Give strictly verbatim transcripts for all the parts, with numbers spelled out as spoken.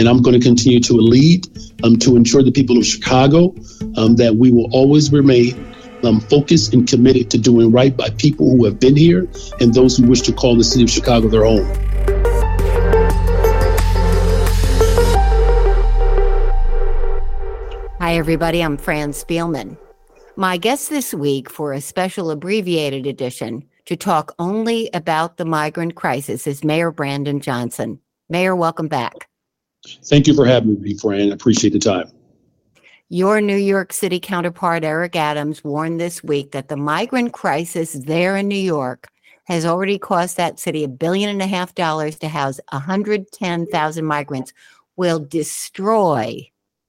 And I'm going to continue to lead um, to ensure the people of Chicago um, that we will always remain um, focused and committed to doing right by people who have been here and those who wish to call the city of Chicago their home. Hi, everybody. I'm Fran Spielman. My guest this week for a special abbreviated edition to talk only about the migrant crisis is Mayor Brandon Johnson. Mayor, welcome back. Thank you for having me, Fran. I appreciate the time. Your New York City counterpart, Eric Adams, warned this week that the migrant crisis there in New York has already cost that city a billion and a half dollars to house one hundred ten thousand migrants, will destroy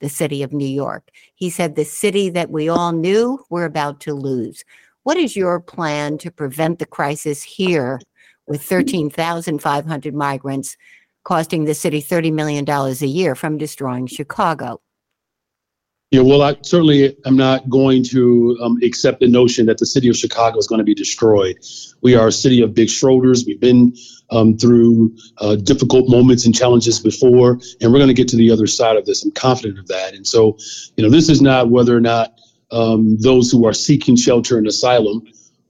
the city of New York. He said the city that we all knew we're about to lose. What is your plan to prevent the crisis here with thirteen thousand five hundred migrants costing the city thirty million dollars a year from destroying Chicago? Yeah, well, I certainly am not going to um, accept the notion that the city of Chicago is going to be destroyed. We are a city of big shoulders. We've been um, through uh, difficult moments and challenges before, and we're going to get to the other side of this. I'm confident of that. And so, you know, this is not whether or not um, those who are seeking shelter and asylum,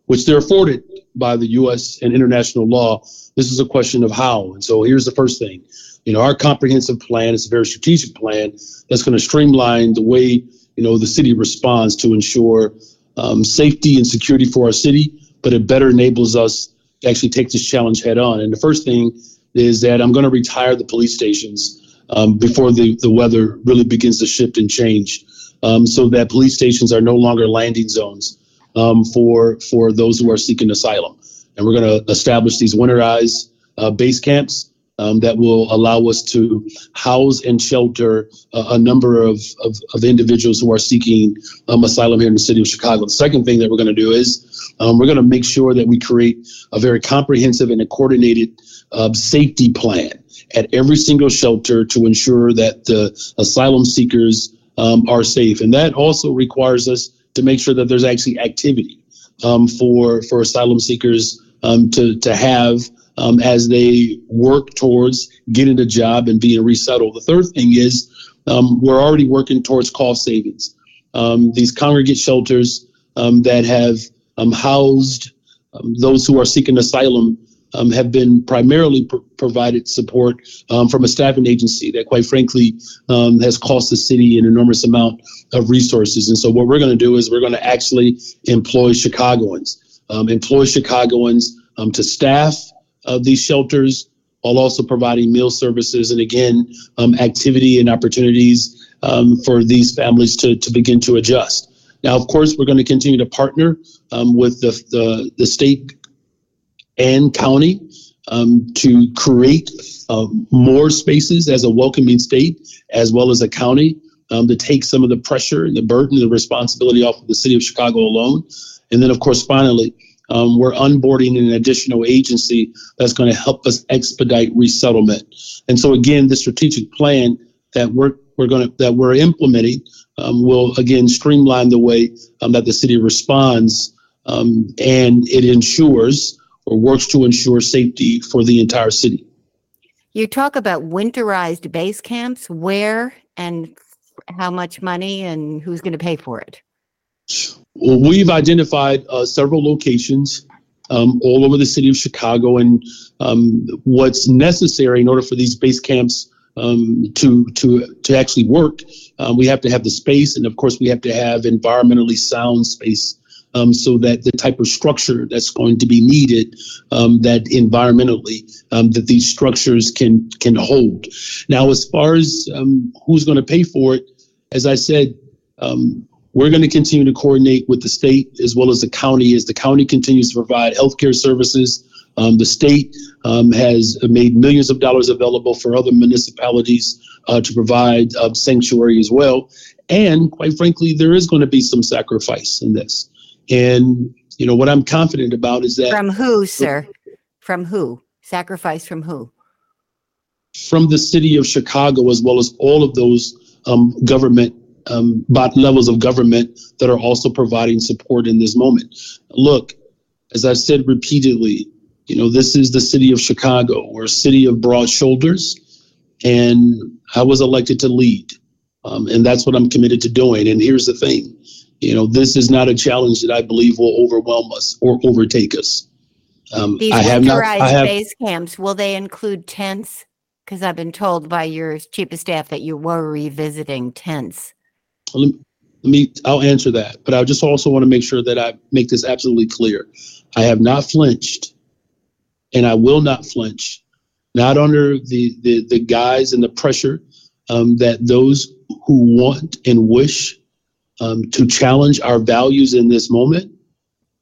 which they're afforded by the U S and international law. This is a question of how. And so here's the first thing. You know, our comprehensive plan is a very strategic plan that's going to streamline the way, you know, the city responds to ensure um, safety and security for our city, but it better enables us to actually take this challenge head on. And the first thing is that I'm going to retire the police stations um, before the, the weather really begins to shift and change um, so that police stations are no longer landing zones Um, for for those who are seeking asylum. And we're going to establish these winterized uh, base camps um, that will allow us to house and shelter uh, a number of, of, of individuals who are seeking um, asylum here in the city of Chicago. The second thing that we're going to do is um, we're going to make sure that we create a very comprehensive and a coordinated uh, safety plan at every single shelter to ensure that the asylum seekers um, are safe. And that also requires us to make sure that there's actually activity um, for for asylum seekers um, to, to have um, as they work towards getting a job and being resettled. The third thing is um, we're already working towards cost savings. Um, these congregate shelters um, that have um, housed um, those who are seeking asylum um, have been primarily pr- provided support um, from a staffing agency that, quite frankly, um, has cost the city an enormous amount of resources. And so what we're going to do is we're going to actually employ Chicagoans, um, employ Chicagoans um, to staff uh, these shelters, while also providing meal services and, again, um, activity and opportunities um, for these families to, to begin to adjust. Now, of course, we're going to continue to partner um, with the, the, the state and county um, to create uh, more spaces as a welcoming state as well as a county um, to take some of the pressure and the burden and the responsibility off of the city of Chicago alone. And then, of course, finally, um, we're onboarding an additional agency that's going to help us expedite resettlement. And so, again, the strategic plan that we're we're going to that we're implementing um, will, again, streamline the way um, that the city responds um, and it ensures or works to ensure safety for the entire city. You talk about winterized base camps. Where and how much money and who's going to pay for it? Well, we've identified uh, several locations um, all over the city of Chicago. And um, what's necessary in order for these base camps um, to to to actually work, um, we have to have the space, and of course we have to have environmentally sound space. Um, so that the type of structure that's going to be needed, um, that environmentally, um, that these structures can can hold. Now, as far as um, who's going to pay for it, as I said, um, we're going to continue to coordinate with the state as well as the county. As the county continues to provide healthcare services, um, the state um, has made millions of dollars available for other municipalities uh, to provide uh, sanctuary as well. And quite frankly, there is going to be some sacrifice in this. And, you know, what I'm confident about is that... From who, sir? From who? Sacrifice from who? From the city of Chicago, as well as all of those um, government, um, levels of government that are also providing support in this moment. Look, as I've said repeatedly, you know, this is the city of Chicago. We're a city of broad shoulders, and I was elected to lead. Um, and that's what I'm committed to doing. And here's the thing. You know, this is not a challenge that I believe will overwhelm us or overtake us. Um, These I have not, I have, base camps, will they include tents? Because I've been told by your chief of staff that you were revisiting tents. Let me, I'll answer that. But I just also want to make sure that I make this absolutely clear. I have not flinched, and I will not flinch, not under the, the, the guise and the pressure um, that those who want and wish Um, to challenge our values in this moment,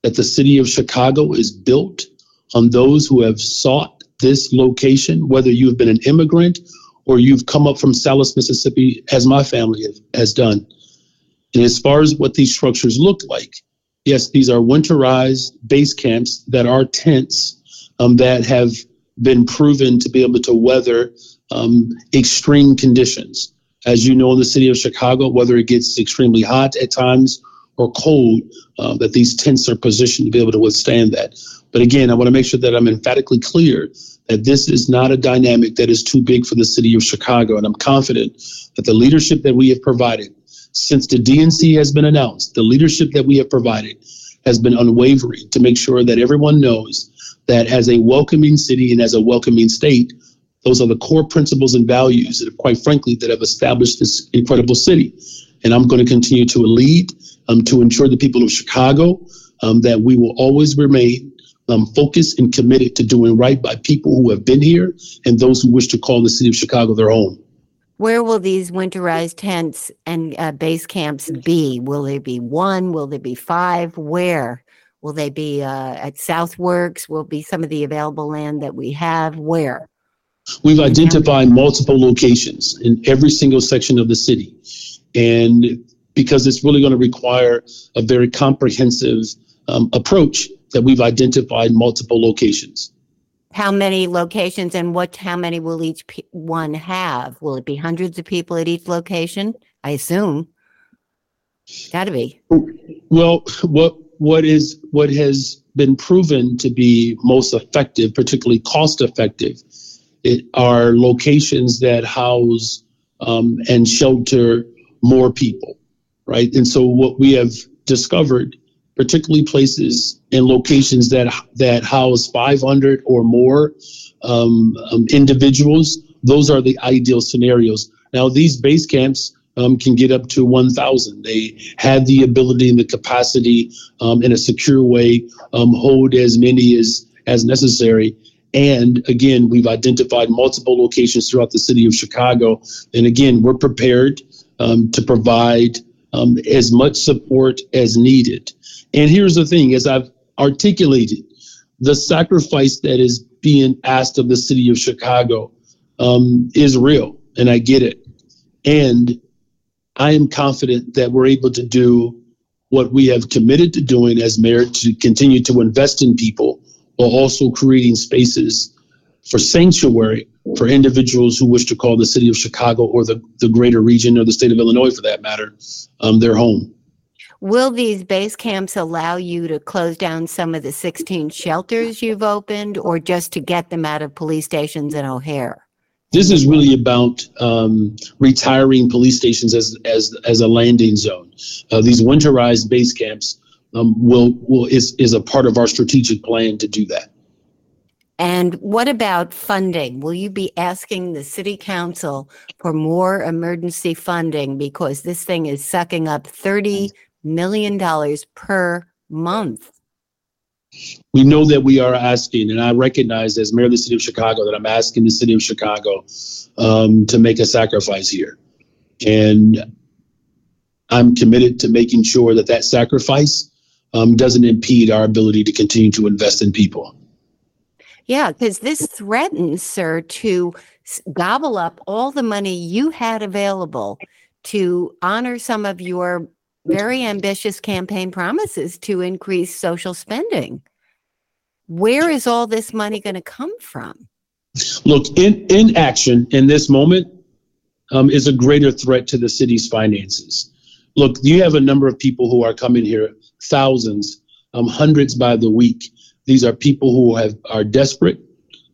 that the city of Chicago is built on those who have sought this location, whether you've been an immigrant or you've come up from Salis, Mississippi, as my family have, has done. And as far as what these structures look like, yes, these are winterized base camps that are tents um, that have been proven to be able to weather um, extreme conditions. As you know, in the city of Chicago, whether it gets extremely hot at times or cold, uh, that these tents are positioned to be able to withstand that. But again, I want to make sure that I'm emphatically clear that this is not a dynamic that is too big for the city of Chicago. And I'm confident that the leadership that we have provided since the D N C has been announced, the leadership that we have provided has been unwavering to make sure that everyone knows that as a welcoming city and as a welcoming state, those are the core principles and values that, have, quite frankly, that have established this incredible city. And I'm going to continue to lead um, to ensure the people of Chicago um, that we will always remain um, focused and committed to doing right by people who have been here and those who wish to call the city of Chicago their home. Where will these winterized tents and uh, base camps be? Will they be one? Will they be five? Where? Will they be uh, at Southworks? Will be some of the available land that we have? Where? We've identified multiple locations in every single section of the city, and because it's really going to require a very comprehensive um, approach, that we've identified multiple locations. How many locations, and what? How many will each pe- one have? Will it be hundreds of people at each location? I assume. Got to be. Well, what what is what has been proven to be most effective, particularly cost effective. It are locations that house um, and shelter more people, right? And so what we have discovered, particularly places and locations that that house five hundred or more um, um, individuals, those are the ideal scenarios. Now, these base camps um, can get up to one thousand. They have the ability and the capacity um, in a secure way, um, hold as many as, as necessary. And again, we've identified multiple locations throughout the city of Chicago. And again, we're prepared um, to provide um, as much support as needed. And here's the thing, as I've articulated, the sacrifice that is being asked of the city of Chicago um, is real, and I get it. And I am confident that we're able to do what we have committed to doing as mayor, to continue to invest in people, while also creating spaces for sanctuary for individuals who wish to call the city of Chicago or the, the greater region or the state of Illinois, for that matter, um, their home. Will these base camps allow you to close down some of the sixteen shelters you've opened, or just to get them out of police stations in O'Hare? This is really about um, retiring police stations as, as, as a landing zone. Uh, these winterized base camps um, will will is is a part of our strategic plan to do that. And what about funding? Will you be asking the city council for more emergency funding, because this thing is sucking up thirty million dollars per month? We know that we are asking, and I recognize as mayor of the city of Chicago that I'm asking the city of Chicago um, to make a sacrifice here. And I'm committed to making sure that that sacrifice um, doesn't impede our ability to continue to invest in people. Yeah, because this threatens, sir, to gobble up all the money you had available to honor some of your very ambitious campaign promises to increase social spending. Where is all this money going to come from? Look, in, in action in this moment um, is a greater threat to the city's finances. Look, you have a number of people who are coming here, thousands, um, hundreds by the week. These are people who have are desperate.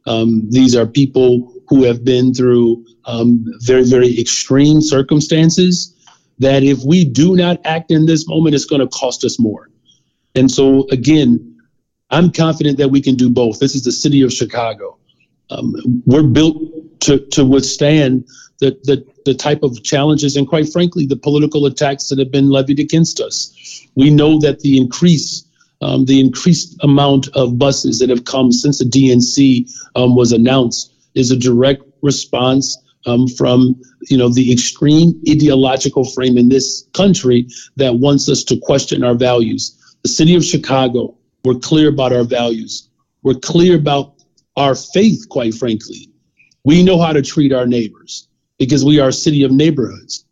Um, these are people who have been through um, very, very extreme circumstances that if we do not act in this moment, it's going to cost us more. And so, again, I'm confident that we can do both. This is the city of Chicago. Um, we're built to, to withstand the, the, the type of challenges and, quite frankly, the political attacks that have been levied against us. We know that the increase Um, the increased amount of buses that have come since the D N C um, was announced is a direct response um, from, you know, the extreme ideological frame in this country that wants us to question our values. The city of Chicago, we're clear about our values. We're clear about our faith, quite frankly. We know how to treat our neighbors because we are a city of neighborhoods.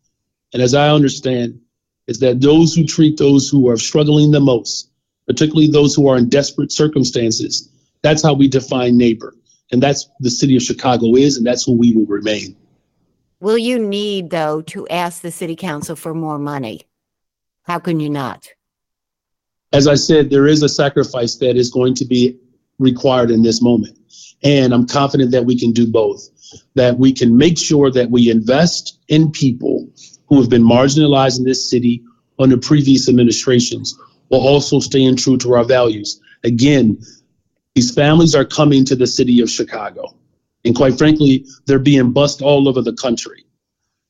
And as I understand, is that those who treat those who are struggling the most, particularly those who are in desperate circumstances. That's how we define neighbor. And that's the city of Chicago is, and that's who we will remain. Will you need, though, to ask the city council for more money? How can you not? As I said, there is a sacrifice that is going to be required in this moment. And I'm confident that we can do both, that we can make sure that we invest in people who have been marginalized in this city under previous administrations, while also staying true to our values. Again, these families are coming to the city of Chicago. And quite frankly, they're being bussed all over the country.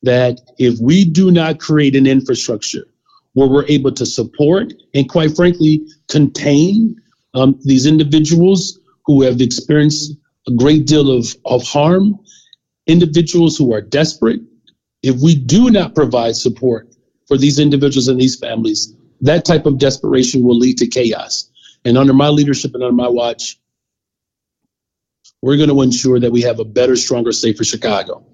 That if we do not create an infrastructure where we're able to support and quite frankly, contain um, these individuals who have experienced a great deal of, of harm, individuals who are desperate, if we do not provide support for these individuals and these families, that type of desperation will lead to chaos. And under my leadership and under my watch, we're going to ensure that we have a better, stronger, safer Chicago.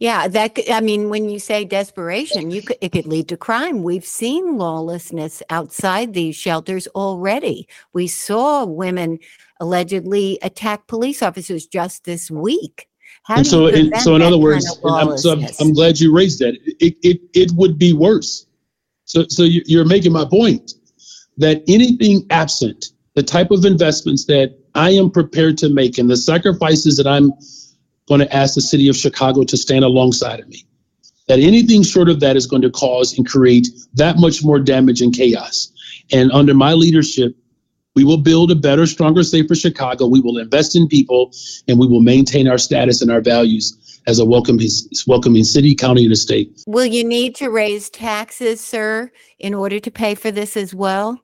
Yeah, that I mean, when you say desperation, you could, it could lead to crime. We've seen lawlessness outside these shelters already. We saw women allegedly attack police officers just this week. How and do so, you prevent and, so in that other words, kind of lawlessness? I'm, so I'm, I'm glad you raised that. It it it would be worse. So so you're making my point that anything absent, the type of investments that I am prepared to make and the sacrifices that I'm going to ask the city of Chicago to stand alongside of me, that anything short of that is going to cause and create that much more damage and chaos. And under my leadership, we will build a better, stronger, safer Chicago. We will invest in people and we will maintain our status and our values as a welcoming, welcoming city, county, and a state. Will you need to raise taxes, sir, in order to pay for this as well?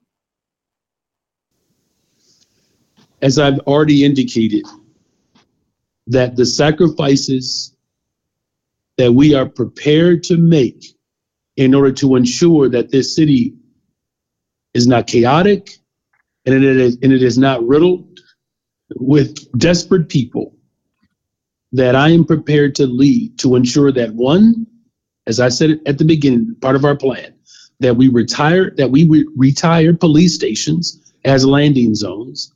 As I've already indicated, that the sacrifices that we are prepared to make in order to ensure that this city is not chaotic and it is, and it is not riddled with desperate people, that I am prepared to lead to ensure that, one, as I said at the beginning, part of our plan, that we retire, that we re- retire police stations as landing zones,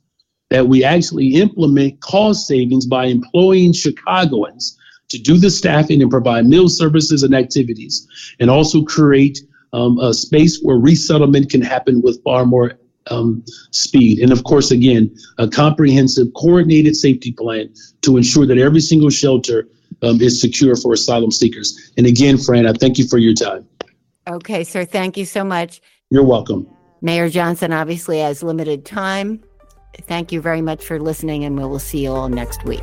that we actually implement cost savings by employing Chicagoans to do the staffing and provide meal services and activities, and also create um, a space where resettlement can happen with far more Um, speed. And of course, again, a comprehensive coordinated safety plan to ensure that every single shelter um, is secure for asylum seekers. And again, Fran, I thank you for your time. Okay, sir. Thank you so much. You're welcome. Mayor Johnson obviously has limited time. Thank you very much for listening, and we will see you all next week.